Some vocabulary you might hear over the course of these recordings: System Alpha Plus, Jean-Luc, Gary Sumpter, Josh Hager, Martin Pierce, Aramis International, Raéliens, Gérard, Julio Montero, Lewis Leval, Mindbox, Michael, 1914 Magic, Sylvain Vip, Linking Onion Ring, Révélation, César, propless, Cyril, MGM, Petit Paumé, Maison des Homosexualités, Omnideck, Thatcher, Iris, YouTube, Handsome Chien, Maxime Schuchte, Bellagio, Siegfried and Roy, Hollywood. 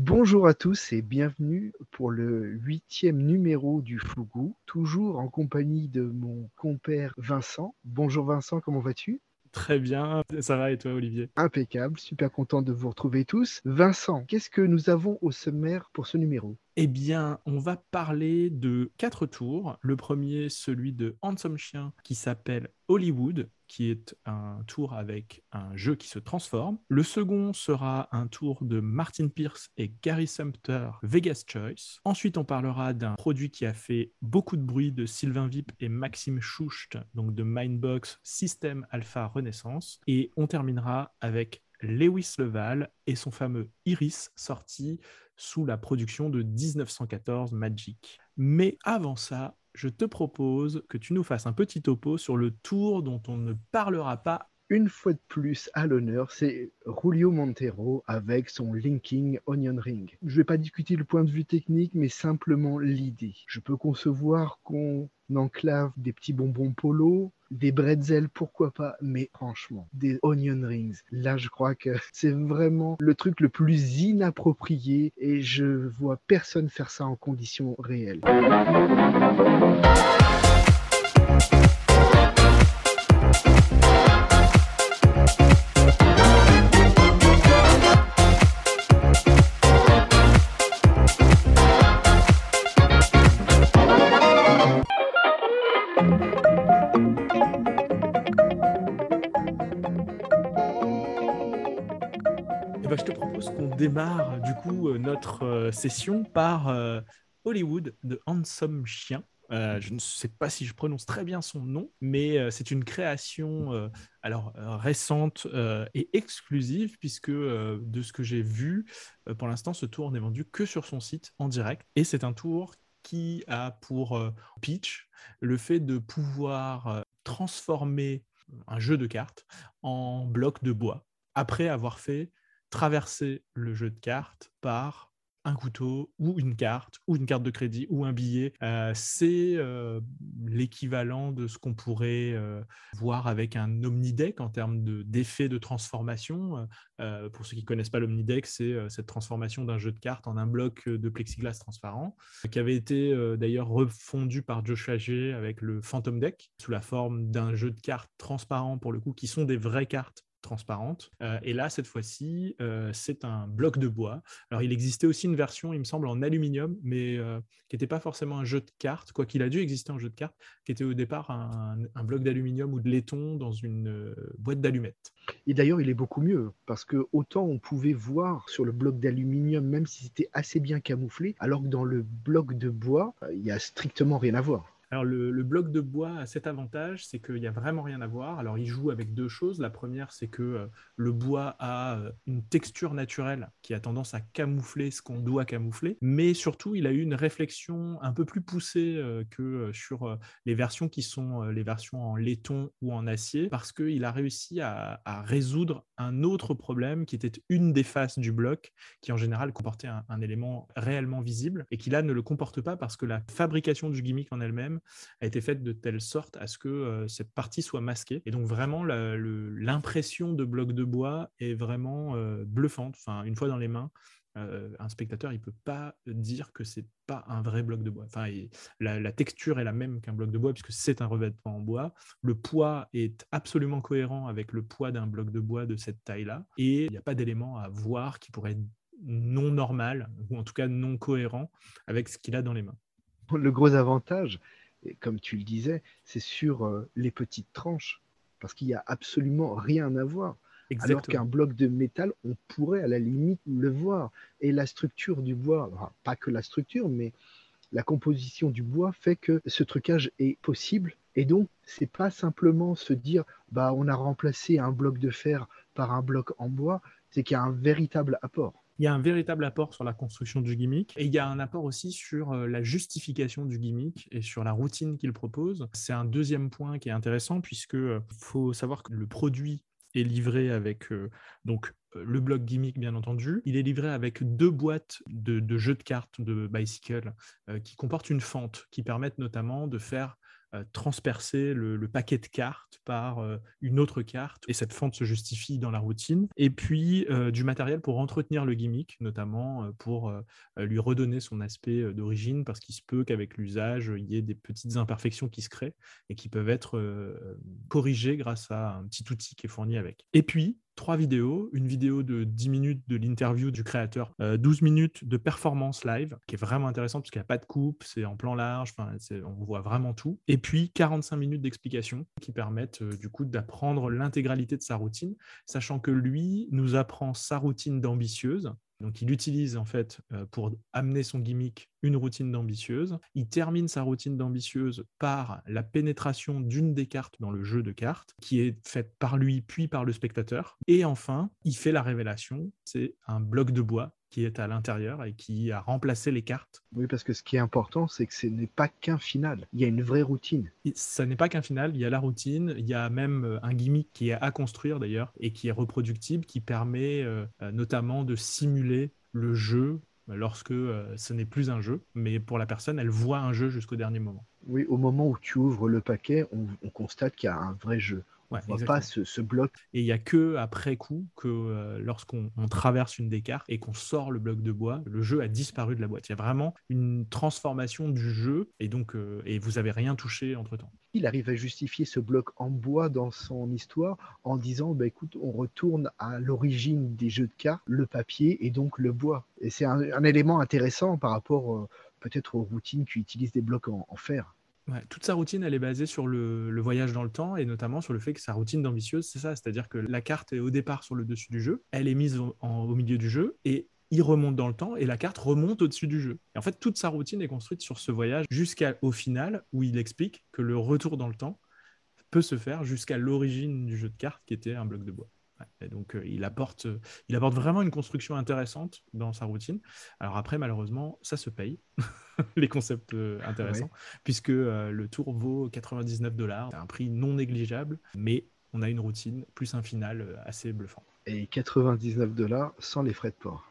Bonjour à tous et bienvenue pour le 8e numéro du Fougou, toujours en compagnie de mon compère Vincent. Bonjour Vincent, comment vas-tu ? Très bien, ça va et toi Olivier ? Impeccable, super content de vous retrouver tous. Vincent, qu'est-ce que nous avons au sommaire pour ce numéro ? Eh bien, on va parler de 4 tours. Le premier, celui de Handsome Chien, qui s'appelle Hollywood, qui est un tour avec un jeu qui se transforme. Le second sera un tour de Martin Pierce et Gary Sumpter, Vegas Choice. Ensuite, on parlera d'un produit qui a fait beaucoup de bruit de Sylvain Vip et Maxime Schuchte, donc de Mindbox, System Alpha Renaissance. Et on terminera avec Lewis Leval et son fameux Iris, sorti sous la production de 1914 Magic. Mais avant ça, je te propose que tu nous fasses un petit topo sur le tour dont on ne parlera pas. Une fois de plus à l'honneur, c'est Julio Montero avec son Linking Onion Ring. Je ne vais pas discuter le point de vue technique, mais simplement l'idée. Je peux concevoir qu'on enclave des petits bonbons polo, des bretzels, pourquoi pas, mais franchement, des onion rings. Là, je crois que c'est vraiment le truc le plus inapproprié et je vois personne faire ça en conditions réelles. Démarre du coup notre session par Hollywood de Handsome Chien. Je ne sais pas si je prononce très bien son nom, mais c'est une création récente et exclusive, puisque de ce que j'ai vu, pour l'instant, ce tour n'est vendu que sur son site en direct. Et c'est un tour qui a pour pitch le fait de pouvoir transformer un jeu de cartes en bloc de bois après avoir fait traverser le jeu de cartes par un couteau ou une carte de crédit ou un billet. C'est l'équivalent de ce qu'on pourrait voir avec un Omnideck en termes d'effet de transformation. Pour ceux qui ne connaissent pas l'Omnideck, c'est cette transformation d'un jeu de cartes en un bloc de plexiglas transparent qui avait été d'ailleurs refondu par Josh Hager avec le Phantom Deck sous la forme d'un jeu de cartes transparent pour le coup, qui sont des vraies cartes transparente. Et là, cette fois-ci, c'est un bloc de bois. Alors, il existait aussi une version, il me semble, en aluminium, mais qui n'était pas forcément un jeu de cartes, quoi qu'il a dû exister un jeu de cartes, qui était au départ un bloc d'aluminium ou de laiton dans une boîte d'allumettes. Et d'ailleurs, il est beaucoup mieux, parce que autant on pouvait voir sur le bloc d'aluminium, même si c'était assez bien camouflé, alors que dans le bloc de bois, il n'y a strictement rien à voir. Alors, le bloc de bois a cet avantage, c'est qu'il n'y a vraiment rien à voir. Alors, il joue avec deux choses. La première, c'est que le bois a une texture naturelle qui a tendance à camoufler ce qu'on doit camoufler. Mais surtout, il a eu une réflexion un peu plus poussée que sur les versions qui sont les versions en laiton ou en acier, parce qu'il a réussi à résoudre un autre problème qui était une des faces du bloc, qui en général comportait un élément réellement visible et qui là ne le comporte pas parce que la fabrication du gimmick en elle-même a été faite de telle sorte à ce que cette partie soit masquée. Et donc vraiment, l'impression de bloc de bois est vraiment bluffante. Enfin, une fois dans les mains, un spectateur, il peut pas dire que c'est pas un vrai bloc de bois. Enfin, la texture est la même qu'un bloc de bois puisque c'est un revêtement en bois. Le poids est absolument cohérent avec le poids d'un bloc de bois de cette taille-là. Et il n'y a pas d'élément à voir qui pourrait être non normal ou en tout cas non cohérent avec ce qu'il a dans les mains. Le gros avantage, comme tu le disais, c'est sur les petites tranches, parce qu'il n'y a absolument rien à voir. Exactement. Alors qu'un bloc de métal, on pourrait à la limite le voir. Et la structure du bois, enfin, pas que la structure, mais la composition du bois fait que ce trucage est possible. Et donc, ce n'est pas simplement se dire « on a remplacé un bloc de fer par un bloc en bois », c'est qu'il y a un véritable apport. Il y a un véritable apport sur la construction du gimmick et il y a un apport aussi sur la justification du gimmick et sur la routine qu'il propose. C'est un deuxième point qui est intéressant puisque faut savoir que le produit est livré avec le bloc gimmick, bien entendu. Il est livré avec 2 boîtes de jeux de cartes de bicycle qui comportent une fente qui permettent notamment de faire transpercer le paquet de cartes par une autre carte, et cette fente se justifie dans la routine. Et puis du matériel pour entretenir le gimmick, notamment pour lui redonner son aspect d'origine, parce qu'il se peut qu'avec l'usage, il y ait des petites imperfections qui se créent et qui peuvent être corrigées grâce à un petit outil qui est fourni avec. Et puis, 3 vidéos, une vidéo de 10 minutes de l'interview du créateur, 12 minutes de performance live, qui est vraiment intéressante parce qu'il n'y a pas de coupe, c'est en plan large, on voit vraiment tout. Et puis 45 minutes d'explications qui permettent du coup d'apprendre l'intégralité de sa routine, sachant que lui nous apprend sa routine d'ambitieuse. Donc, il utilise, en fait, pour amener son gimmick, une routine d'ambitieuse. Il termine sa routine d'ambitieuse par la pénétration d'une des cartes dans le jeu de cartes, qui est faite par lui, puis par le spectateur. Et enfin, il fait la révélation. C'est un bloc de bois qui est à l'intérieur et qui a remplacé les cartes. Oui, parce que ce qui est important, c'est que ce n'est pas qu'un final. Il y a une vraie routine. Ça n'est pas qu'un final, il y a la routine, il y a même un gimmick qui est à construire d'ailleurs et qui est reproductible, qui permet notamment de simuler le jeu lorsque ce n'est plus un jeu, mais pour la personne, elle voit un jeu jusqu'au dernier moment. Oui, au moment où tu ouvres le paquet, on constate qu'il y a un vrai jeu. Ouais, on ne voit pas ce bloc. Et il n'y a que après coup que lorsqu'on traverse une des cartes et qu'on sort le bloc de bois, le jeu a disparu de la boîte. Il y a vraiment une transformation du jeu et donc vous n'avez rien touché entre-temps. Il arrive à justifier ce bloc en bois dans son histoire en disant écoute, on retourne à l'origine des jeux de cartes, le papier et donc le bois. Et c'est un élément intéressant par rapport peut-être aux routines qui utilisent des blocs en fer. Ouais, toute sa routine, elle est basée sur le voyage dans le temps et notamment sur le fait que sa routine d'ambitieuse, c'est ça. C'est-à-dire que la carte est au départ sur le dessus du jeu, elle est mise au milieu du jeu et il remonte dans le temps et la carte remonte au-dessus du jeu. Et en fait, toute sa routine est construite sur ce voyage jusqu'au final où il explique que le retour dans le temps peut se faire jusqu'à l'origine du jeu de cartes qui était un bloc de bois. Et donc, il apporte vraiment une construction intéressante dans sa routine. Alors après, malheureusement, ça se paye, les concepts intéressants, puisque le tour vaut $99. C'est un prix non négligeable, mais on a une routine plus un final assez bluffant. Et $99 sans les frais de port.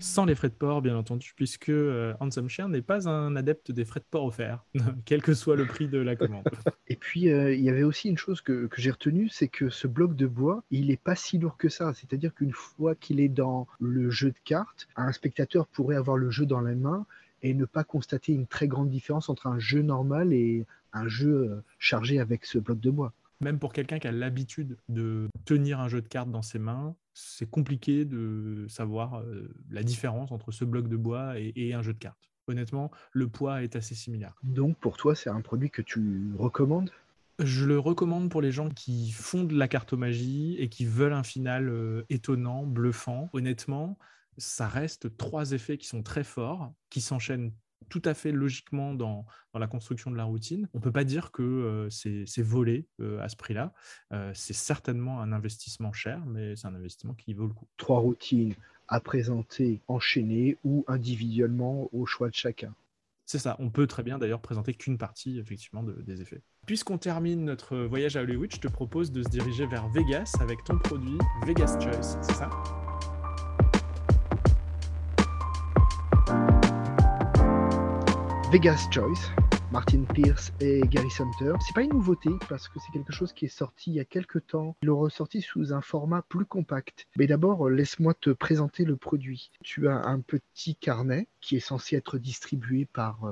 Sans les frais de port, bien entendu, puisque Handsome Chien n'est pas un adepte des frais de port offerts, quel que soit le prix de la commande. Et puis, il y avait aussi une chose que j'ai retenue, c'est que ce bloc de bois, il n'est pas si lourd que ça. C'est-à-dire qu'une fois qu'il est dans le jeu de cartes, un spectateur pourrait avoir le jeu dans la main et ne pas constater une très grande différence entre un jeu normal et un jeu chargé avec ce bloc de bois. Même pour quelqu'un qui a l'habitude de tenir un jeu de cartes dans ses mains, c'est compliqué de savoir la différence entre ce bloc de bois et un jeu de cartes. Honnêtement, le poids est assez similaire. Donc pour toi, c'est un produit que tu recommandes ? Je le recommande pour les gens qui font de la cartomagie et qui veulent un final étonnant, bluffant. Honnêtement, ça reste 3 effets qui sont très forts, qui s'enchaînent tout à fait logiquement dans la construction de la routine. On ne peut pas dire que c'est volé à ce prix-là. C'est certainement un investissement cher, mais c'est un investissement qui vaut le coup. 3 routines à présenter, enchaînées ou individuellement au choix de chacun. C'est ça. On peut très bien d'ailleurs présenter qu'une partie effectivement des effets. Puisqu'on termine notre voyage à Hollywood, je te propose de se diriger vers Vegas avec ton produit Vegas Choice, c'est ça ? Vegas Choice, Martin Pierce et Gary Sumpter. C'est pas une nouveauté parce que c'est quelque chose qui est sorti il y a quelques temps. Ils l'ont ressorti sous un format plus compact. Mais d'abord, laisse-moi te présenter le produit. Tu as un petit carnet qui est censé être distribué par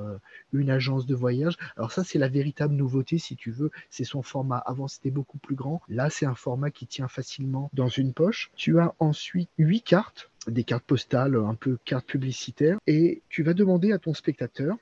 une agence de voyage. Alors ça, c'est la véritable nouveauté, si tu veux. C'est son format. Avant, c'était beaucoup plus grand. Là, c'est un format qui tient facilement dans une poche. Tu as ensuite 8 cartes, des cartes postales, un peu cartes publicitaires. Et tu vas demander à ton spectateur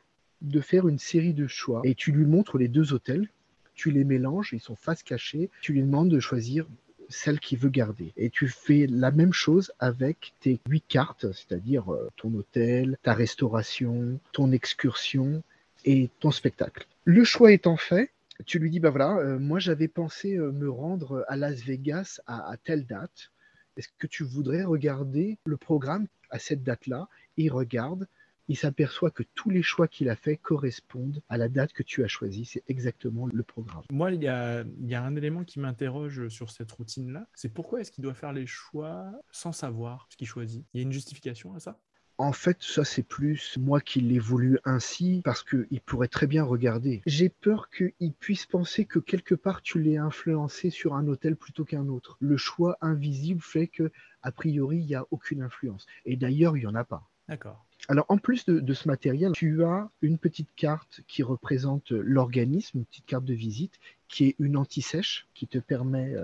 de faire une série de choix et tu lui montres les 2 hôtels, tu les mélanges, ils sont face cachée, tu lui demandes de choisir celle qu'il veut garder. Et tu fais la même chose avec tes 8 cartes, c'est-à-dire ton hôtel, ta restauration, ton excursion et ton spectacle. Le choix étant fait, tu lui dis moi j'avais pensé me rendre à Las Vegas à telle date, est-ce que tu voudrais regarder le programme à cette date-là? Il regarde. Il s'aperçoit que tous les choix qu'il a faits correspondent à la date que tu as choisie. C'est exactement le programme. Moi, il y a un élément qui m'interroge sur cette routine-là. C'est pourquoi est-ce qu'il doit faire les choix sans savoir ce qu'il choisit ? Il y a une justification à ça ? En fait, ça, c'est plus moi qui l'ai voulu ainsi, parce qu'il pourrait très bien regarder. J'ai peur qu'il puisse penser que quelque part, tu l'es influencé sur un hôtel plutôt qu'un autre. Le choix invisible fait que, a priori, il n'y a aucune influence. Et d'ailleurs, il n'y en a pas. D'accord. Alors, en plus de ce matériel, tu as une petite carte qui représente l'organisme, une petite carte de visite, qui est une anti-sèche, qui te permet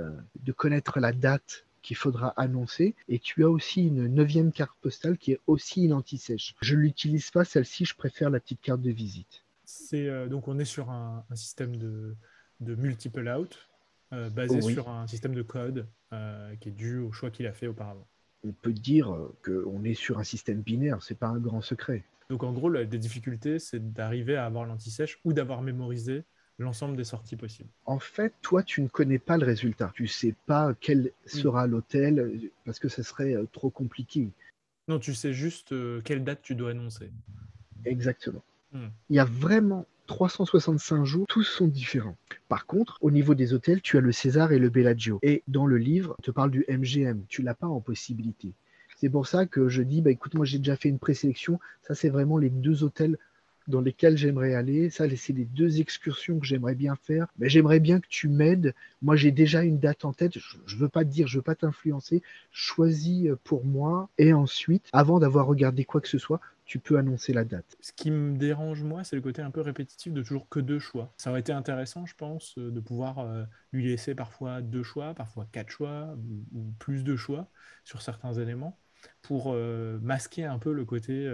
de connaître la date qu'il faudra annoncer, et tu as aussi une 9e carte postale qui est aussi une anti-sèche. Je ne l'utilise pas celle-ci, je préfère la petite carte de visite. C'est, donc on est sur un système de multiple out, basé sur un système de code qui est dû au choix qu'il a fait auparavant. On peut dire qu'on est sur un système binaire, c'est pas un grand secret. Donc en gros, des difficultés, c'est d'arriver à avoir l'anti-sèche ou d'avoir mémorisé l'ensemble des sorties possibles. En fait, toi, tu ne connais pas le résultat. Tu ne sais pas quel sera l'hôtel, parce que ça serait trop compliqué. Non, tu sais juste quelle date tu dois annoncer. Exactement. Il y a vraiment 365 jours, tous sont différents. Par contre, au niveau des hôtels, tu as le César et le Bellagio. Et dans le livre, on te parle du MGM. Tu ne l'as pas en possibilité. C'est pour ça que je dis, bah, écoute, moi, j'ai déjà fait une présélection. Ça, c'est vraiment les deux hôtels dans lesquels j'aimerais aller. Ça, c'est les deux excursions que j'aimerais bien faire. Mais j'aimerais bien que tu m'aides. Moi, j'ai déjà une date en tête. Je ne veux pas te dire, je ne veux pas t'influencer. Choisis pour moi. Et ensuite, avant d'avoir regardé quoi que ce soit, tu peux annoncer la date. Ce qui me dérange, moi, c'est le côté un peu répétitif de toujours que deux choix. Ça aurait été intéressant, je pense, de pouvoir lui laisser parfois deux choix, parfois quatre choix, ou plus de choix sur certains éléments, pour masquer un peu le côté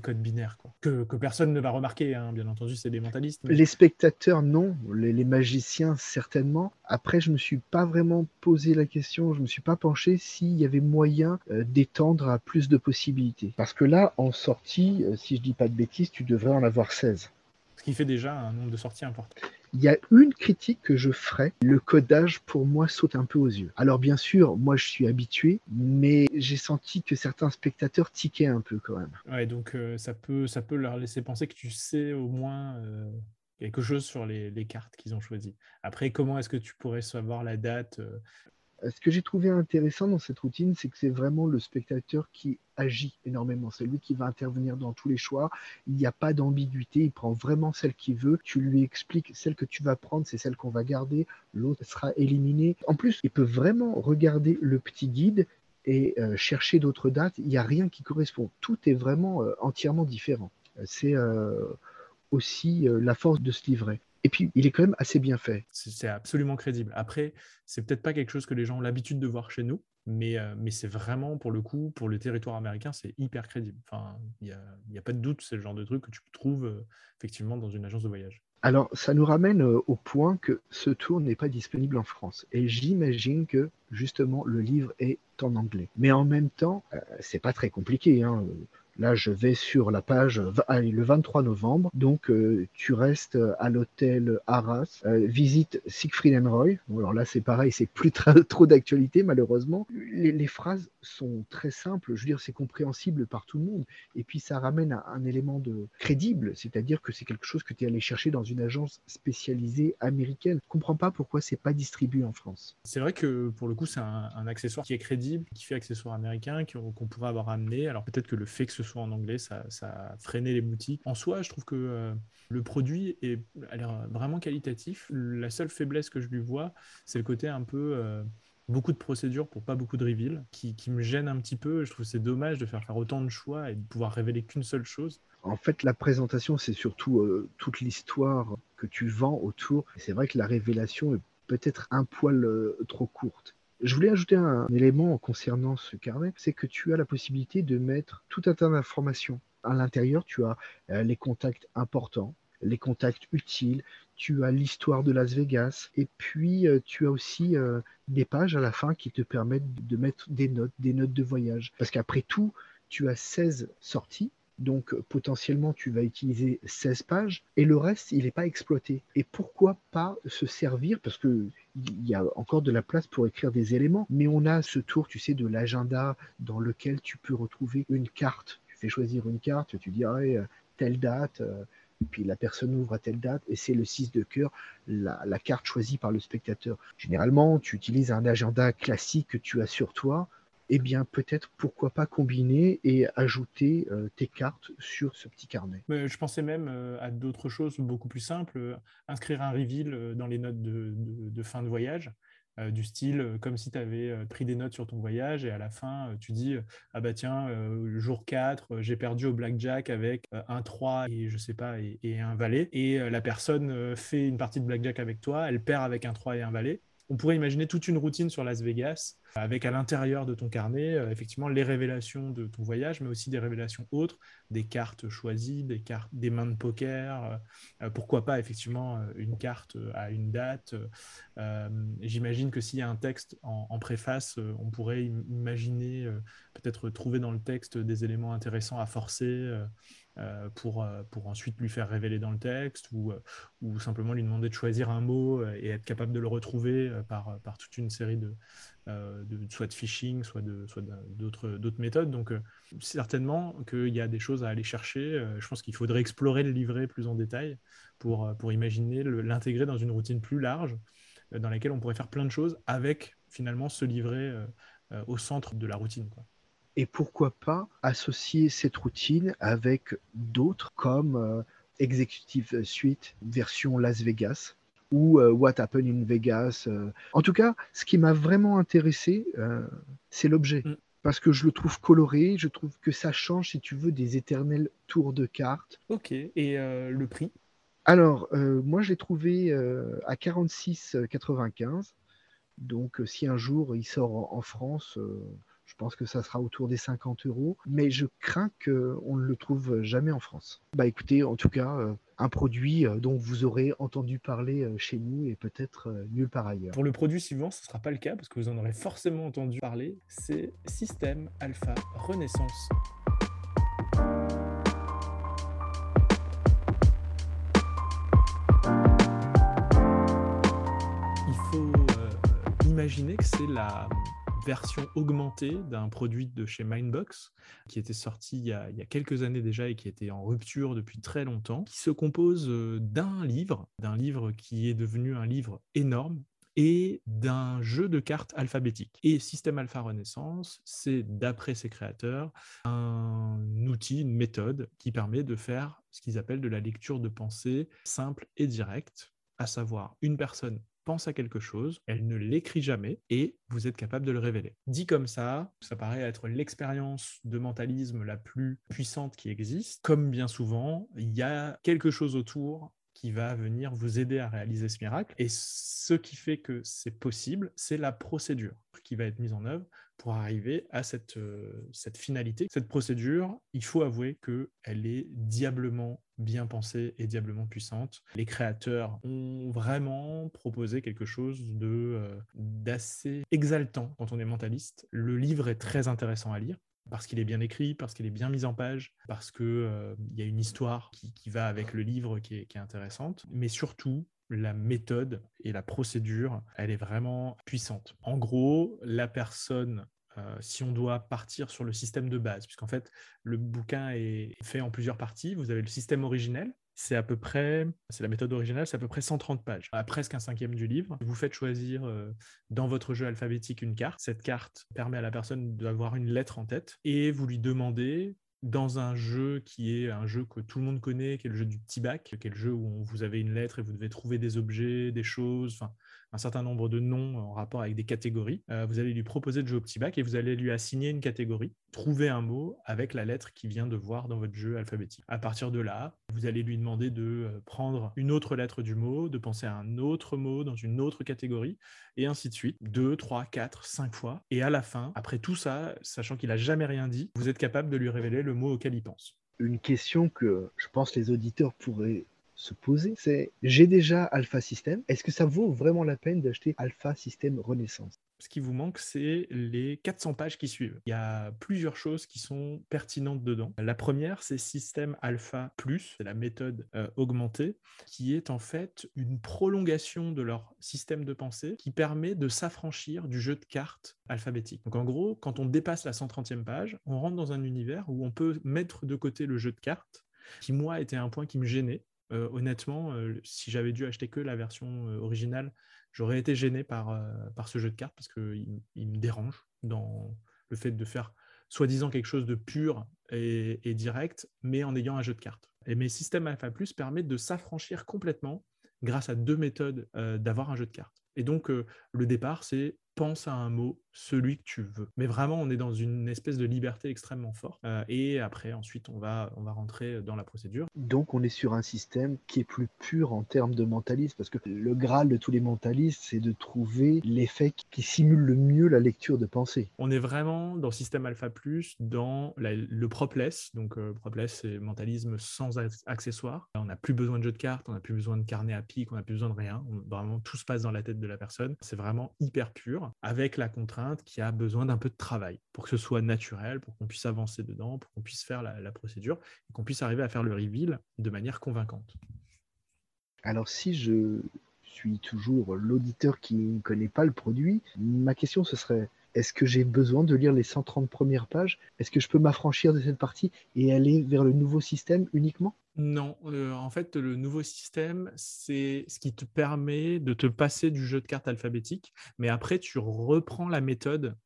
code binaire, quoi. Que personne ne va remarquer, hein, bien entendu, c'est des mentalistes. Mais... Les spectateurs, non. Les magiciens, certainement. Après, je ne me suis pas vraiment posé la question, je ne me suis pas penché s'il y avait moyen d'étendre à plus de possibilités. Parce que là, en sortie, si je ne dis pas de bêtises, tu devrais en avoir 16. Ce qui fait déjà un nombre de sorties important. Il y a une critique que je ferai, le codage pour moi saute un peu aux yeux. Alors bien sûr, moi je suis habitué, mais j'ai senti que certains spectateurs tiquaient un peu quand même. Ouais, donc ça peut leur laisser penser que tu sais au moins quelque chose sur les cartes qu'ils ont choisies. Après, comment est-ce que tu pourrais savoir la date ? Ce que j'ai trouvé intéressant dans cette routine, c'est que c'est vraiment le spectateur qui agit énormément. C'est lui qui va intervenir dans tous les choix. Il n'y a pas d'ambiguïté. Il prend vraiment celle qu'il veut. Tu lui expliques celle que tu vas prendre, c'est celle qu'on va garder. L'autre sera éliminée. En plus, il peut vraiment regarder le petit guide et chercher d'autres dates. Il n'y a rien qui correspond. Tout est vraiment entièrement différent. C'est aussi la force de ce livret. Et puis, il est quand même assez bien fait. C'est absolument crédible. Après, c'est peut-être pas quelque chose que les gens ont l'habitude de voir chez nous, mais c'est vraiment, pour le coup, pour le territoire américain, c'est hyper crédible. Enfin, il n'y a pas de doute, c'est le genre de truc que tu trouves effectivement dans une agence de voyage. Alors, ça nous ramène au point que ce tour n'est pas disponible en France. Et j'imagine que, justement, le livre est en anglais. Mais en même temps, c'est pas très compliqué, hein. Là, je vais sur la page le 23 novembre. Donc, tu restes à l'hôtel Arras. Visite Siegfried and Roy. Bon, alors là, c'est pareil, c'est plus trop d'actualité, malheureusement. Les phrases sont très simples. Je veux dire, c'est compréhensible par tout le monde. Et puis, ça ramène à un élément de crédible. C'est-à-dire que c'est quelque chose que tu es allé chercher dans une agence spécialisée américaine. Je ne comprends pas pourquoi c'est pas distribué en France. C'est vrai que, pour le coup, c'est un accessoire qui est crédible, qui fait accessoire américain, qu'on pourrait avoir amené. Alors, peut-être que le fait que ce soit en anglais, ça freinait les boutiques. En soi, je trouve que le produit a l'air vraiment qualitatif. La seule faiblesse que je lui vois, c'est le côté un peu beaucoup de procédures pour pas beaucoup de reveal qui me gêne un petit peu. Je trouve que c'est dommage de faire autant de choix et de pouvoir révéler qu'une seule chose. En fait, la présentation, c'est surtout toute l'histoire que tu vends autour. Et c'est vrai que la révélation est peut-être un poil trop courte. Je voulais ajouter un élément concernant ce carnet, c'est que tu as la possibilité de mettre tout un tas d'informations. À l'intérieur, tu as les contacts importants, les contacts utiles, tu as l'histoire de Las Vegas, et puis tu as aussi des pages à la fin qui te permettent de mettre des notes de voyage. Parce qu'après tout, tu as 16 sorties, donc potentiellement tu vas utiliser 16 pages, et le reste, il n'est pas exploité. Et pourquoi pas se servir, parce que il y a encore de la place pour écrire des éléments, mais on a ce tour, tu sais, de l'agenda dans lequel tu peux retrouver une carte. Tu fais choisir une carte, tu dis telle date, et puis la personne ouvre à telle date, et c'est le 6 de cœur, la carte choisie par le spectateur. Généralement, tu utilises un agenda classique que tu as sur toi, eh bien peut-être pourquoi pas combiner et ajouter tes cartes sur ce petit carnet. Mais je pensais même à d'autres choses beaucoup plus simples, inscrire un reveal dans les notes de fin de voyage, du style comme si tu avais pris des notes sur ton voyage et à la fin tu dis ah bah tiens, jour 4 j'ai perdu au blackjack avec un 3 et je sais pas et un valet, et la personne fait une partie de blackjack avec toi, elle perd avec un 3 et un valet. On pourrait imaginer toute une routine sur Las Vegas avec à l'intérieur de ton carnet, effectivement, les révélations de ton voyage, mais aussi des révélations autres, des cartes choisies, des mains de poker, pourquoi pas, effectivement, une carte à une date. J'imagine que s'il y a un texte en préface, on pourrait imaginer, peut-être trouver dans le texte des éléments intéressants à forcer, pour ensuite lui faire révéler dans le texte, ou simplement lui demander de choisir un mot et être capable de le retrouver par toute une série de soit de phishing, soit d'autres méthodes. Donc certainement qu'il y a des choses à aller chercher. Je pense qu'il faudrait explorer le livret plus en détail pour imaginer l'intégrer dans une routine plus large dans laquelle on pourrait faire plein de choses avec finalement ce livret au centre de la routine, quoi. Et pourquoi pas associer cette routine avec d'autres comme Executive Suite version Las Vegas ou What Happened in Vegas. En tout cas, ce qui m'a vraiment intéressé, c'est l'objet. Parce que je le trouve coloré, je trouve que ça change, si tu veux, des éternels tours de cartes. Ok, et le prix ? Alors, moi, je l'ai trouvé à 46,95. Donc, si un jour il sort en France... Je pense que ça sera autour des 50 €, mais je crains qu'on ne le trouve jamais en France. Bah écoutez, en tout cas, un produit dont vous aurez entendu parler chez nous et peut-être nulle part ailleurs. Pour le produit suivant, ce ne sera pas le cas parce que vous en aurez forcément entendu parler, c'est System Alpha Renaissance. Il faut imaginer que c'est la... version augmentée d'un produit de chez Mindbox qui était sorti il y a quelques années déjà et qui était en rupture depuis très longtemps, qui se compose d'un livre qui est devenu un livre énorme et d'un jeu de cartes alphabétique. Et System Alpha Renaissance, c'est, d'après ses créateurs, un outil, une méthode qui permet de faire ce qu'ils appellent de la lecture de pensée simple et directe, à savoir une personne pense à quelque chose, elle ne l'écrit jamais et vous êtes capable de le révéler. Dit comme ça, ça paraît être l'expérience de mentalisme la plus puissante qui existe. Comme bien souvent, il y a quelque chose autour qui va venir vous aider à réaliser ce miracle. Et ce qui fait que c'est possible, c'est la procédure qui va être mise en œuvre pour arriver à cette finalité. Cette procédure, il faut avouer qu'elle est diablement bien pensée et diablement puissante. Les créateurs ont vraiment proposé quelque chose d'assez exaltant quand on est mentaliste. Le livre est très intéressant à lire parce qu'il est bien écrit, parce qu'il est bien mis en page, parce qu'il y a une histoire qui va avec le livre qui est intéressante, mais surtout, la méthode et la procédure, elle est vraiment puissante. En gros, la personne, si on doit partir sur le système de base, puisqu'en fait, le bouquin est fait en plusieurs parties, vous avez le système originel, c'est la méthode originale, c'est à peu près 130 pages, à presque un 5e du livre. Vous faites choisir dans votre jeu alphabétique une carte. Cette carte permet à la personne d'avoir une lettre en tête et vous lui demandez... dans un jeu qui est un jeu que tout le monde connaît, qui est le jeu du petit bac, qui est le jeu où vous avez une lettre et vous devez trouver des objets, des choses, enfin, un certain nombre de noms en rapport avec des catégories. Vous allez lui proposer de jouer au petit bac et vous allez lui assigner une catégorie, trouver un mot avec la lettre qu'il vient de voir dans votre jeu alphabétique. À partir de là, vous allez lui demander de prendre une autre lettre du mot, de penser à un autre mot dans une autre catégorie, et ainsi de suite, 2, 3, 4, 5 fois. Et à la fin, après tout ça, sachant qu'il n'a jamais rien dit, vous êtes capable de lui révéler le mot auquel il pense. Une question que je pense les auditeurs pourraient se poser, c'est « J'ai déjà Alpha System, est-ce que ça vaut vraiment la peine d'acheter Alpha System Renaissance ?» Ce qui vous manque, c'est les 400 pages qui suivent. Il y a plusieurs choses qui sont pertinentes dedans. La première, c'est System Alpha Plus, c'est la méthode augmentée, qui est en fait une prolongation de leur système de pensée qui permet de s'affranchir du jeu de cartes alphabétique. Donc en gros, quand on dépasse la 130e page, on rentre dans un univers où on peut mettre de côté le jeu de cartes, qui moi était un point qui me gênait. Honnêtement, si j'avais dû acheter que la version originale, j'aurais été gêné par ce jeu de cartes parce qu'il me dérange dans le fait de faire soi-disant quelque chose de pur et direct, mais en ayant un jeu de cartes. Mais System Alpha Plus permet de s'affranchir complètement grâce à deux méthodes d'avoir un jeu de cartes. Et donc, le départ, c'est pense à un mot, celui que tu veux. Mais vraiment, on est dans une espèce de liberté extrêmement forte. Et après, ensuite, on va rentrer dans la procédure. Donc, on est sur un système qui est plus pur en termes de mentalisme, parce que le graal de tous les mentalistes, c'est de trouver l'effet qui simule le mieux la lecture de pensée. On est vraiment dans System Alpha Plus, dans le propless. Donc, propless, c'est mentalisme sans accessoires. On n'a plus besoin de jeu de cartes, on n'a plus besoin de carnet à pique, on n'a plus besoin de rien. Vraiment, tout se passe dans la tête de la personne. C'est vraiment hyper pur, avec la contrainte qui a besoin d'un peu de travail pour que ce soit naturel, pour qu'on puisse avancer dedans, pour qu'on puisse faire la procédure et qu'on puisse arriver à faire le reveal de manière convaincante. Alors, si je suis toujours l'auditeur qui ne connaît pas le produit, ma question ce serait, est-ce que j'ai besoin de lire les 130 premières pages? Est-ce que je peux m'affranchir de cette partie et aller vers le nouveau système uniquement? Non, en fait, le nouveau système, c'est ce qui te permet de te passer du jeu de cartes alphabétique, mais après, tu reprends la méthode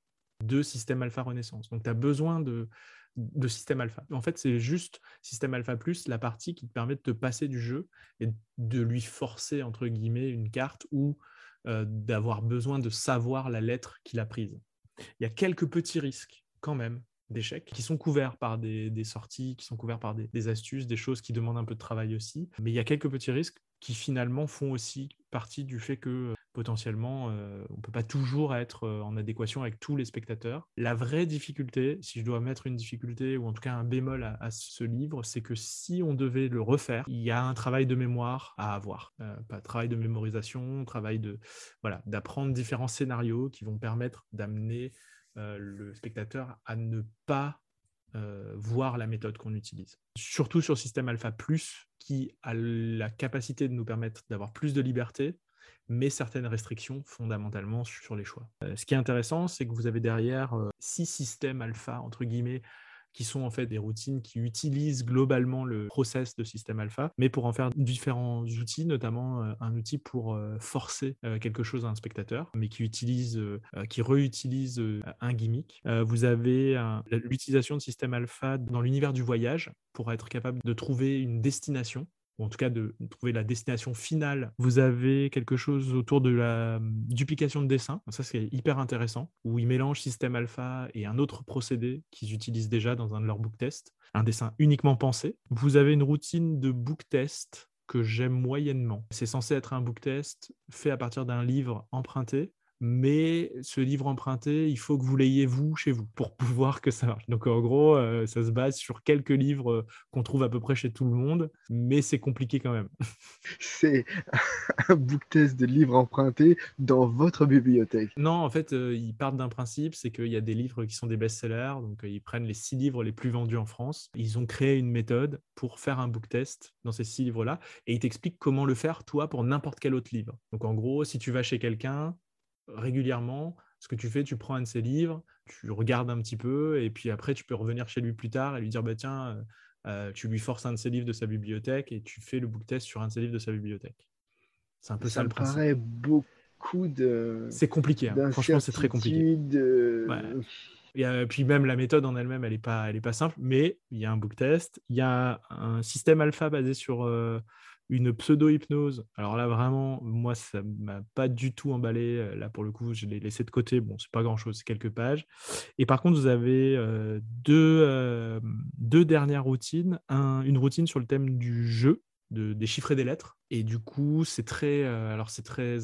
de System Alpha Renaissance. Donc, tu as besoin de System Alpha. En fait, c'est juste System Alpha Plus, la partie qui te permet de te passer du jeu et de lui forcer, entre guillemets, une carte ou d'avoir besoin de savoir la lettre qu'il a prise. Il y a quelques petits risques, quand même, d'échecs qui sont couverts par des sorties, qui sont couverts par des astuces, des choses qui demandent un peu de travail aussi. Mais il y a quelques petits risques qui finalement font aussi partie du fait que potentiellement, on ne peut pas toujours être en adéquation avec tous les spectateurs. La vraie difficulté, si je dois mettre une difficulté ou en tout cas un bémol à ce livre, c'est que si on devait le refaire, il y a un travail de mémoire à avoir. Travail de mémorisation, travail d'apprendre différents scénarios qui vont permettre d'amener le spectateur à ne pas voir la méthode qu'on utilise. Surtout sur System Alpha Plus, qui a la capacité de nous permettre d'avoir plus de liberté, mais certaines restrictions fondamentalement sur les choix. Ce qui est intéressant, c'est que vous avez derrière 6 systèmes alpha, entre guillemets, qui sont en fait des routines qui utilisent globalement le process de System Alpha, mais pour en faire différents outils, notamment un outil pour forcer quelque chose à un spectateur, mais qui réutilise un gimmick. Vous avez l'utilisation de System Alpha dans l'univers du voyage pour être capable de trouver une destination, ou en tout cas de trouver la destination finale. Vous avez quelque chose autour de la duplication de dessin. Ça, c'est hyper intéressant, où ils mélangent System Alpha et un autre procédé qu'ils utilisent déjà dans un de leurs book tests, un dessin uniquement pensé. Vous avez une routine de book test que j'aime moyennement. C'est censé être un book test fait à partir d'un livre emprunté, mais ce livre emprunté, il faut que vous l'ayez vous chez vous pour pouvoir que ça marche. Donc en gros, ça se base sur quelques livres qu'on trouve à peu près chez tout le monde, mais c'est compliqué quand même. C'est un book test de livres empruntés dans votre bibliothèque. Non, en fait, ils partent d'un principe, c'est qu'il y a des livres qui sont des best-sellers, donc ils prennent les 6 livres les plus vendus en France. Ils ont créé une méthode pour faire un book test dans ces 6 livres-là, et ils t'expliquent comment le faire, toi, pour n'importe quel autre livre. Donc en gros, si tu vas chez quelqu'un, régulièrement, ce que tu fais, tu prends un de ses livres, tu regardes un petit peu et puis après, tu peux revenir chez lui plus tard et lui dire, tu lui forces un de ses livres de sa bibliothèque et tu fais le book test sur un de ses livres de sa bibliothèque. C'est un peu ça le principe. Ça me paraît beaucoup de... C'est compliqué, hein. Franchement, c'est très compliqué. Ouais. Et puis même la méthode en elle-même, elle n'est pas simple, mais il y a un book test, il y a un système alpha basé sur... une pseudo-hypnose. Alors là, vraiment, moi, ça ne m'a pas du tout emballé. Là, pour le coup, je l'ai laissé de côté. Bon, c'est pas grand-chose, c'est quelques pages. Et par contre, vous avez deux dernières routines. Une routine sur le thème du jeu, des chiffres et des lettres. Et du coup, c'est très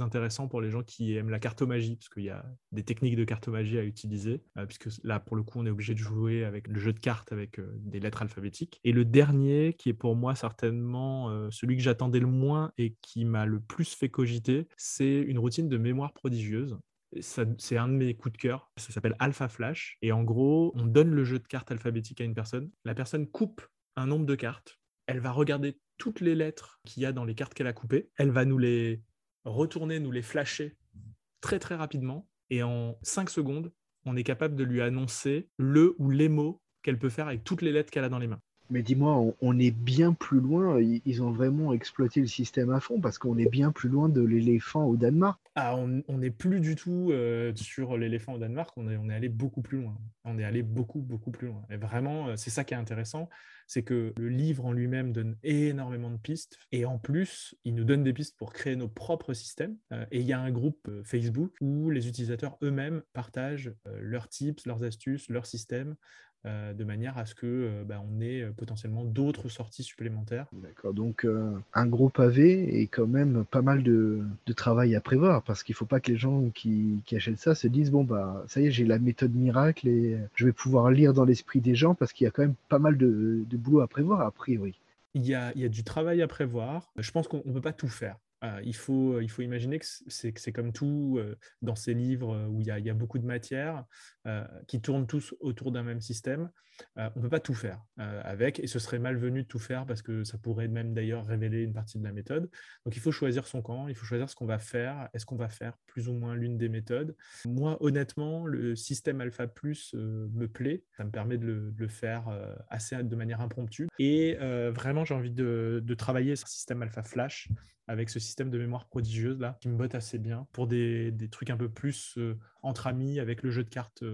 intéressant pour les gens qui aiment la cartomagie, parce qu'il y a des techniques de cartomagie à utiliser, puisque là, pour le coup, on est obligé de jouer avec le jeu de cartes avec des lettres alphabétiques. Et le dernier, qui est pour moi certainement celui que j'attendais le moins et qui m'a le plus fait cogiter, c'est une routine de mémoire prodigieuse. Ça, c'est un de mes coups de cœur. Ça s'appelle Alpha Flash. Et en gros, on donne le jeu de cartes alphabétique à une personne. La personne coupe un nombre de cartes. Elle va regarder toutes les lettres qu'il y a dans les cartes qu'elle a coupées. Elle va nous les retourner, nous les flasher très, très rapidement. Et en 5 secondes, on est capable de lui annoncer le ou les mots qu'elle peut faire avec toutes les lettres qu'elle a dans les mains. Mais dis-moi, on est bien plus loin, ils ont vraiment exploité le système à fond, parce qu'on est bien plus loin de l'éléphant au Danemark. Ah, on n'est plus du tout sur l'éléphant au Danemark, on est allé beaucoup plus loin. On est allé beaucoup plus loin. Et vraiment, c'est ça qui est intéressant, c'est que le livre en lui-même donne énormément de pistes, et en plus, il nous donne des pistes pour créer nos propres systèmes. Et il y a un groupe Facebook où les utilisateurs eux-mêmes partagent leurs tips, leurs astuces, leurs systèmes, de manière à ce que on ait potentiellement d'autres sorties supplémentaires. D'accord, donc un gros pavé et quand même pas mal de travail à prévoir, parce qu'il ne faut pas que les gens qui achètent ça se disent ça y est, j'ai la méthode miracle et je vais pouvoir lire dans l'esprit des gens, parce qu'il y a quand même pas mal de boulot à prévoir a priori. Il y a du travail à prévoir. Je pense qu'on ne peut pas tout faire. Il faut imaginer que c'est comme tout dans ces livres où il y a beaucoup de matières qui tournent tous autour d'un même système. On ne peut pas tout faire avec, et ce serait malvenu de tout faire parce que ça pourrait même d'ailleurs révéler une partie de la méthode. Donc il faut choisir son camp, il faut choisir ce qu'on va faire. Est-ce qu'on va faire plus ou moins l'une des méthodes? Moi, honnêtement, le système Alpha Plus me plaît. Ça me permet de le faire de manière impromptue. Et vraiment, j'ai envie de travailler sur le système Alpha Flash, avec ce système de mémoire prodigieuse là, qui me botte assez bien pour des trucs un peu plus entre amis, avec le jeu de cartes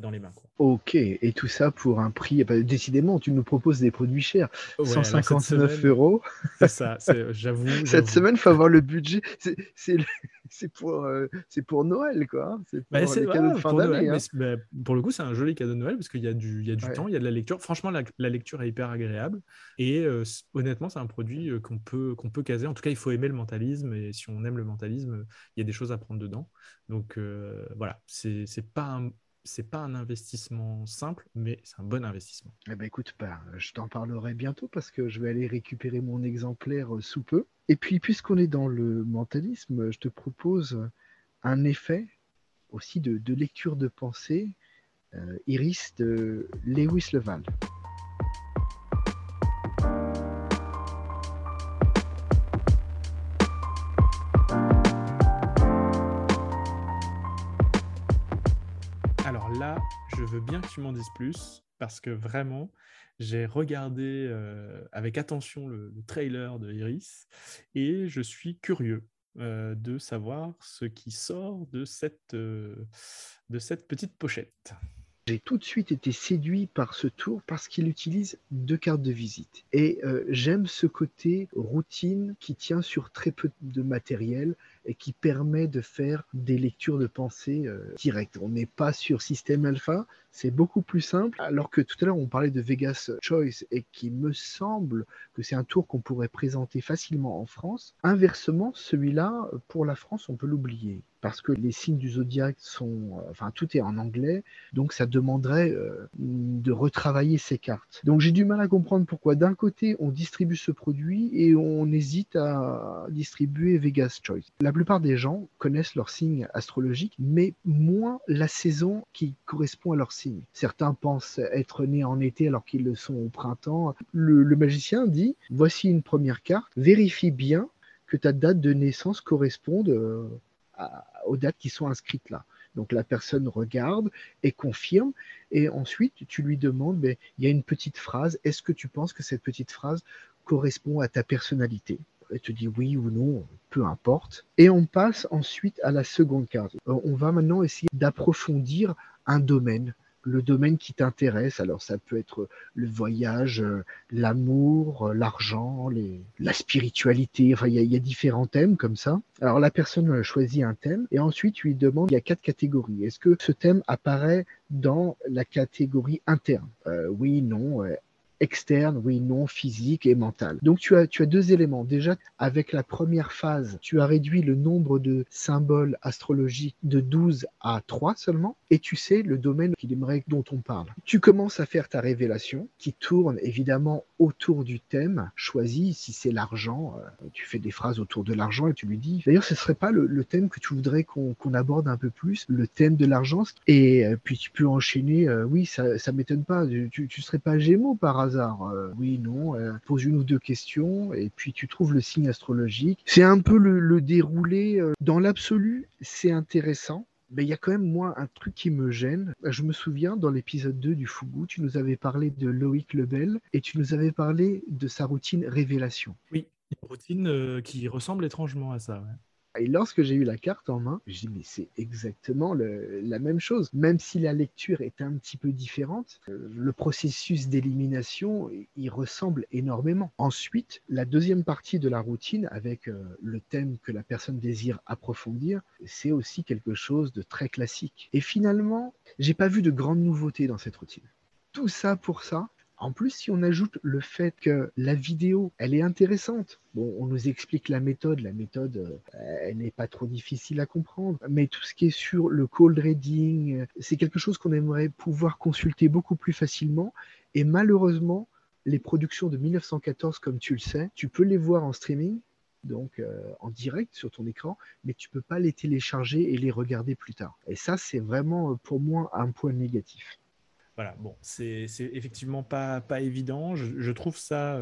dans les mains, quoi. Ok, et tout ça pour un prix, décidément tu nous proposes des produits chers, ouais, 159 €. C'est ça, j'avoue. Cette semaine, il faut avoir le budget, c'est pour Noël, quoi. C'est pour les cadeaux de fin d'année. Noël, hein. Pour le coup, c'est un joli cadeau de Noël, parce qu'il y a du temps, il y a de la lecture. Franchement, la lecture est hyper agréable, et honnêtement, c'est un produit qu'on peut caser. En tout cas, il faut aimer le mentalisme, et si on aime le mentalisme, il y a des choses à prendre dedans. Donc voilà, c'est pas un investissement simple, mais c'est un bon investissement. Eh ben écoute, je t'en parlerai bientôt, parce que je vais aller récupérer mon exemplaire sous peu. Et puis, puisqu'on est dans le mentalisme, je te propose un effet aussi de lecture de pensée, Iris de Lewis Leval. Là, je veux bien que tu m'en dises plus, parce que vraiment, j'ai regardé avec attention le trailer de Iris, et je suis curieux de savoir ce qui sort de cette petite pochette. J'ai tout de suite été séduit par ce tour, parce qu'il utilise 2 cartes de visite. Et j'aime ce côté routine qui tient sur très peu de matériel et qui permet de faire des lectures de pensée directes. On n'est pas sur système alpha, c'est beaucoup plus simple. Alors que tout à l'heure, on parlait de Vegas Choice, et qui me semble que c'est un tour qu'on pourrait présenter facilement en France. Inversement, celui-là, pour la France, on peut l'oublier, parce que les signes du zodiaque tout est en anglais, donc ça demanderait de retravailler ces cartes. Donc j'ai du mal à comprendre pourquoi d'un côté on distribue ce produit et on hésite à distribuer Vegas Choice. La plupart des gens connaissent leur signe astrologique, mais moins la saison qui correspond à leur signe. Certains pensent être nés en été alors qu'ils le sont au printemps. Le magicien dit, voici une première carte, vérifie bien que ta date de naissance corresponde aux dates qui sont inscrites là. Donc la personne regarde et confirme, et ensuite tu lui demandes, il y a une petite phrase, est-ce que tu penses que cette petite phrase correspond à ta personnalité? Elle te dit oui ou non, peu importe. Et on passe ensuite à la seconde carte. On va maintenant essayer d'approfondir un domaine, le domaine qui t'intéresse. Alors ça peut être le voyage, l'amour, l'argent, la spiritualité, il y a différents thèmes comme ça. Alors la personne choisit un thème et ensuite lui demande, il y a 4 catégories, est-ce que ce thème apparaît dans la catégorie interne? Oui, non, externe, oui, non, physique et mentale. Donc tu as 2 éléments. Déjà, avec la première phase, tu as réduit le nombre de symboles astrologiques de 12 à 3 seulement, et tu sais le domaine dont on parle. Tu commences à faire ta révélation, qui tourne évidemment autour du thème choisi. Si c'est l'argent, tu fais des phrases autour de l'argent et tu lui dis, d'ailleurs, ce ne serait pas le thème que tu voudrais qu'on aborde un peu plus, le thème de l'argent. Et puis tu peux enchaîner, oui, ça ne m'étonne pas, tu ne serais pas Gémeaux par hasard, oui, non, pose une ou 2 questions et puis tu trouves le signe astrologique. C'est un peu le déroulé. Dans l'absolu, c'est intéressant, Mais il y a quand même, moi, un truc qui me gêne. Je me souviens, dans l'épisode 2 du Fugu, tu nous avais parlé de Loïc Lebel et tu nous avais parlé de sa routine Révélation. Oui, une routine qui ressemble étrangement à ça, ouais. Et lorsque j'ai eu la carte en main, j'ai dit mais c'est exactement la même chose. Même si la lecture est un petit peu différente, le processus d'élimination y ressemble énormément. Ensuite, la deuxième partie de la routine avec le thème que la personne désire approfondir, c'est aussi quelque chose de très classique. Et finalement, j'ai pas vu de grandes nouveautés dans cette routine. Tout ça pour ça. En plus, si on ajoute le fait que la vidéo, elle est intéressante. Bon, on nous explique la méthode, elle n'est pas trop difficile à comprendre. Mais tout ce qui est sur le cold reading, c'est quelque chose qu'on aimerait pouvoir consulter beaucoup plus facilement. Et malheureusement, les productions de 1914, comme tu le sais, tu peux les voir en streaming, donc en direct sur ton écran, mais tu ne peux pas les télécharger et les regarder plus tard. Et ça, c'est vraiment pour moi un point négatif. Voilà, bon, c'est effectivement pas évident. Je trouve ça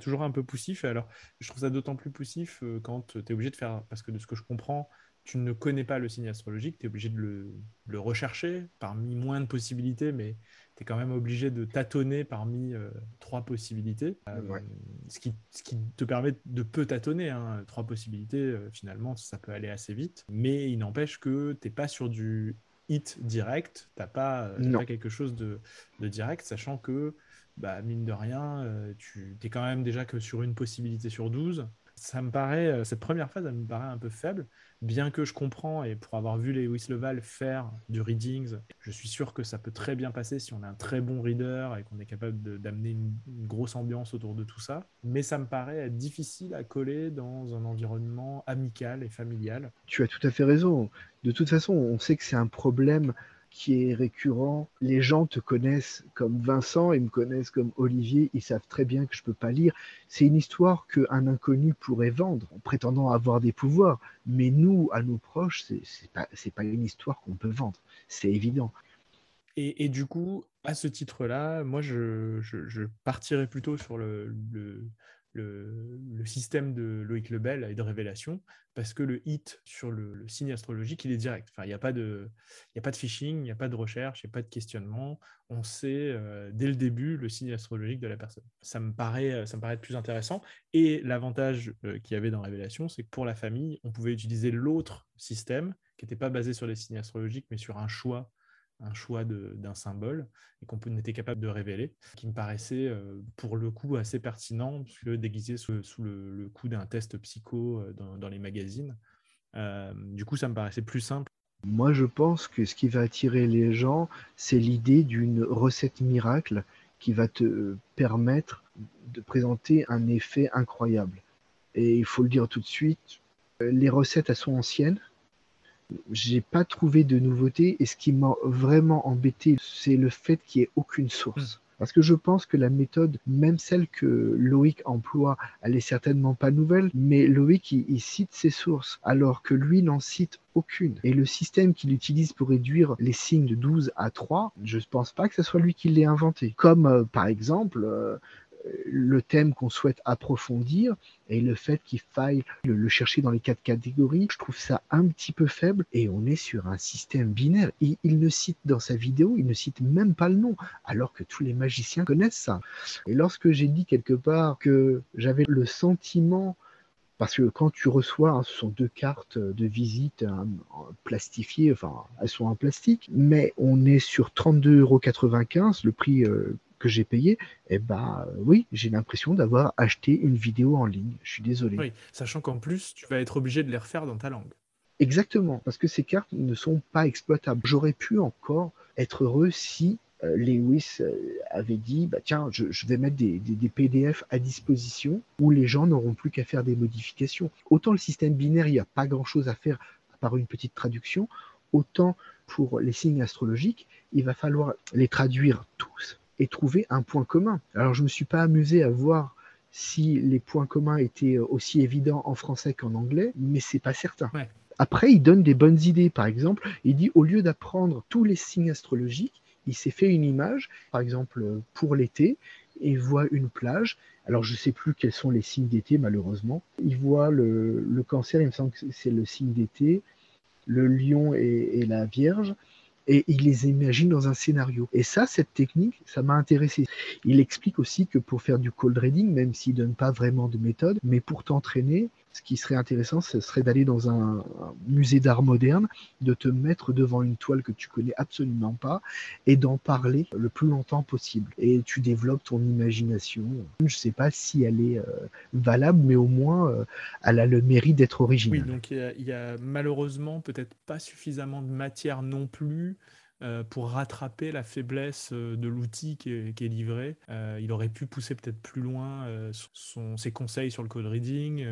toujours un peu poussif. Alors, je trouve ça d'autant plus poussif quand tu es obligé de faire, parce que de ce que je comprends, tu ne connais pas le signe astrologique, tu es obligé de le rechercher parmi moins de possibilités, mais tu es quand même obligé de tâtonner parmi 3 possibilités, ouais. ce qui te permet de peu tâtonner. Hein. 3 possibilités, finalement, ça peut aller assez vite, mais il n'empêche que tu n'es pas sur du hit direct, t'as pas quelque chose de direct, sachant que, bah, mine de rien, tu t'es quand même déjà que sur une possibilité sur 12. Ça me paraît, cette première phase, elle me paraît un peu faible, bien que je comprends, et pour avoir vu Lewis Leval faire du readings, je suis sûr que ça peut très bien passer si on a un très bon reader et qu'on est capable d'amener une grosse ambiance autour de tout ça, mais ça me paraît être difficile à coller dans un environnement amical et familial. Tu as tout à fait raison. De toute façon, on sait que c'est un problème qui est récurrent. Les gens te connaissent comme Vincent, ils me connaissent comme Olivier, ils savent très bien que je peux pas lire. C'est une histoire qu'un inconnu pourrait vendre en prétendant avoir des pouvoirs. Mais nous, à nos proches, c'est pas une histoire qu'on peut vendre, c'est évident. Et du coup, à ce titre-là, moi, je partirais plutôt sur le système de Loïc Lebel et de Révélation, parce que le hit sur le signe astrologique, il est direct. Enfin, il n'y a pas de phishing, il n'y a pas de recherche, il n'y a pas de questionnement. On sait dès le début le signe astrologique de la personne. Ça me paraît plus intéressant. Et l'avantage qu'il y avait dans Révélation, c'est que pour la famille, on pouvait utiliser l'autre système qui n'était pas basé sur les signes astrologiques, mais sur un choix d'un symbole et qu'on était capable de révéler, qui me paraissait pour le coup assez pertinent, puisque déguisé sous le coup d'un test psycho dans les magazines. Du coup, ça me paraissait plus simple. Moi, je pense que ce qui va attirer les gens, c'est l'idée d'une recette miracle qui va te permettre de présenter un effet incroyable. Et il faut le dire tout de suite, les recettes, elles sont anciennes. J'ai pas trouvé de nouveauté et ce qui m'a vraiment embêté, c'est le fait qu'il n'y ait aucune source. Parce que je pense que la méthode, même celle que Loïc emploie, elle est certainement pas nouvelle, mais Loïc, il cite ses sources, alors que lui n'en cite aucune. Et le système qu'il utilise pour réduire les signes de 12 à 3, je pense pas que ce soit lui qui l'ait inventé. Comme, par exemple, le thème qu'on souhaite approfondir et le fait qu'il faille le chercher dans les 4 catégories, je trouve ça un petit peu faible et on est sur un système binaire. Il ne cite dans sa vidéo, il ne cite même pas le nom, alors que tous les magiciens connaissent ça. Et lorsque j'ai dit quelque part que j'avais le sentiment, parce que quand tu reçois, ce sont 2 cartes de visite plastifiées, enfin elles sont en plastique, mais on est sur 32,95 €, le prix que j'ai payé, eh ben oui, j'ai l'impression d'avoir acheté une vidéo en ligne. Je suis désolé. Oui, sachant qu'en plus, tu vas être obligé de les refaire dans ta langue. Exactement, parce que ces cartes ne sont pas exploitables. J'aurais pu encore être heureux si Lewis avait dit « Tiens, je vais mettre des PDF à disposition où les gens n'auront plus qu'à faire des modifications. » Autant le système binaire, il n'y a pas grand-chose à faire par une petite traduction, autant pour les signes astrologiques, il va falloir les traduire tous et trouver un point commun. Alors, je ne me suis pas amusé à voir si les points communs étaient aussi évidents en français qu'en anglais, mais ce n'est pas certain. Ouais. Après, il donne des bonnes idées. Par exemple, il dit, au lieu d'apprendre tous les signes astrologiques, il s'est fait une image, par exemple, pour l'été, et voit une plage. Alors, je ne sais plus quels sont les signes d'été, malheureusement. Il voit le cancer, il me semble que c'est le signe d'été. le lion et la vierge, et il les imagine dans un scénario. Et ça, cette technique, ça m'a intéressé. Il explique aussi que pour faire du cold reading, même s'il ne donne pas vraiment de méthode, mais pour t'entraîner, ce qui serait intéressant, ce serait d'aller dans un musée d'art moderne, de te mettre devant une toile que tu connais absolument pas et d'en parler le plus longtemps possible. Et tu développes ton imagination. Je ne sais pas si elle est valable, mais au moins, elle a le mérite d'être originale. Oui, donc il y a malheureusement peut-être pas suffisamment de matière non plus pour rattraper la faiblesse de l'outil qui est livré. Il aurait pu pousser peut-être plus loin ses conseils sur le code reading.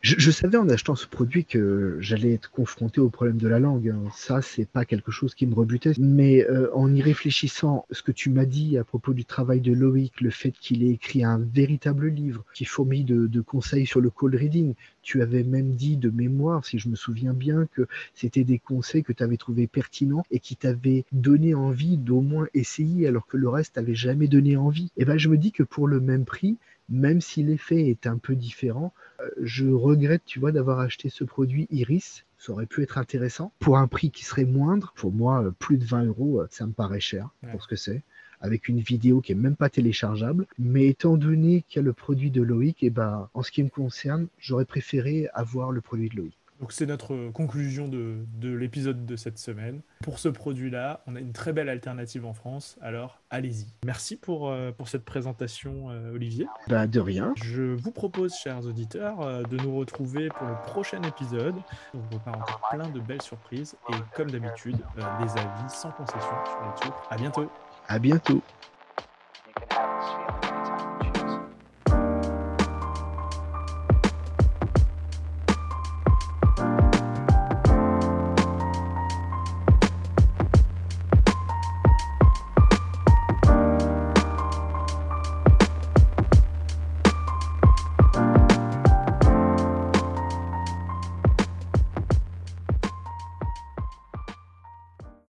Je savais en achetant ce produit que j'allais être confronté au problème de la langue. Ça, c'est pas quelque chose qui me rebutait. Mais en y réfléchissant, ce que tu m'as dit à propos du travail de Loïc, le fait qu'il ait écrit un véritable livre qui fourmille de conseils sur le cold reading, tu avais même dit de mémoire, si je me souviens bien, que c'était des conseils que tu avais trouvés pertinents et qui t'avaient donné envie d'au moins essayer alors que le reste t'avait jamais donné envie. Et ben, je me dis que pour le même prix, même si l'effet est un peu différent, je regrette, tu vois, d'avoir acheté ce produit Iris. Ça aurait pu être intéressant. Pour un prix qui serait moindre, pour moi, plus de 20 €, ça me paraît cher pour ce que c'est. Avec une vidéo qui n'est même pas téléchargeable. Mais étant donné qu'il y a le produit de Loïc, eh ben, en ce qui me concerne, j'aurais préféré avoir le produit de Loïc. Donc c'est notre conclusion de l'épisode de cette semaine. Pour ce produit-là, on a une très belle alternative en France, alors allez-y. Merci pour cette présentation, Olivier. Bah, de rien. Je vous propose, chers auditeurs, de nous retrouver pour le prochain épisode. On vous prépare encore plein de belles surprises et comme d'habitude, des avis sans concession sur YouTube. À bientôt. À bientôt.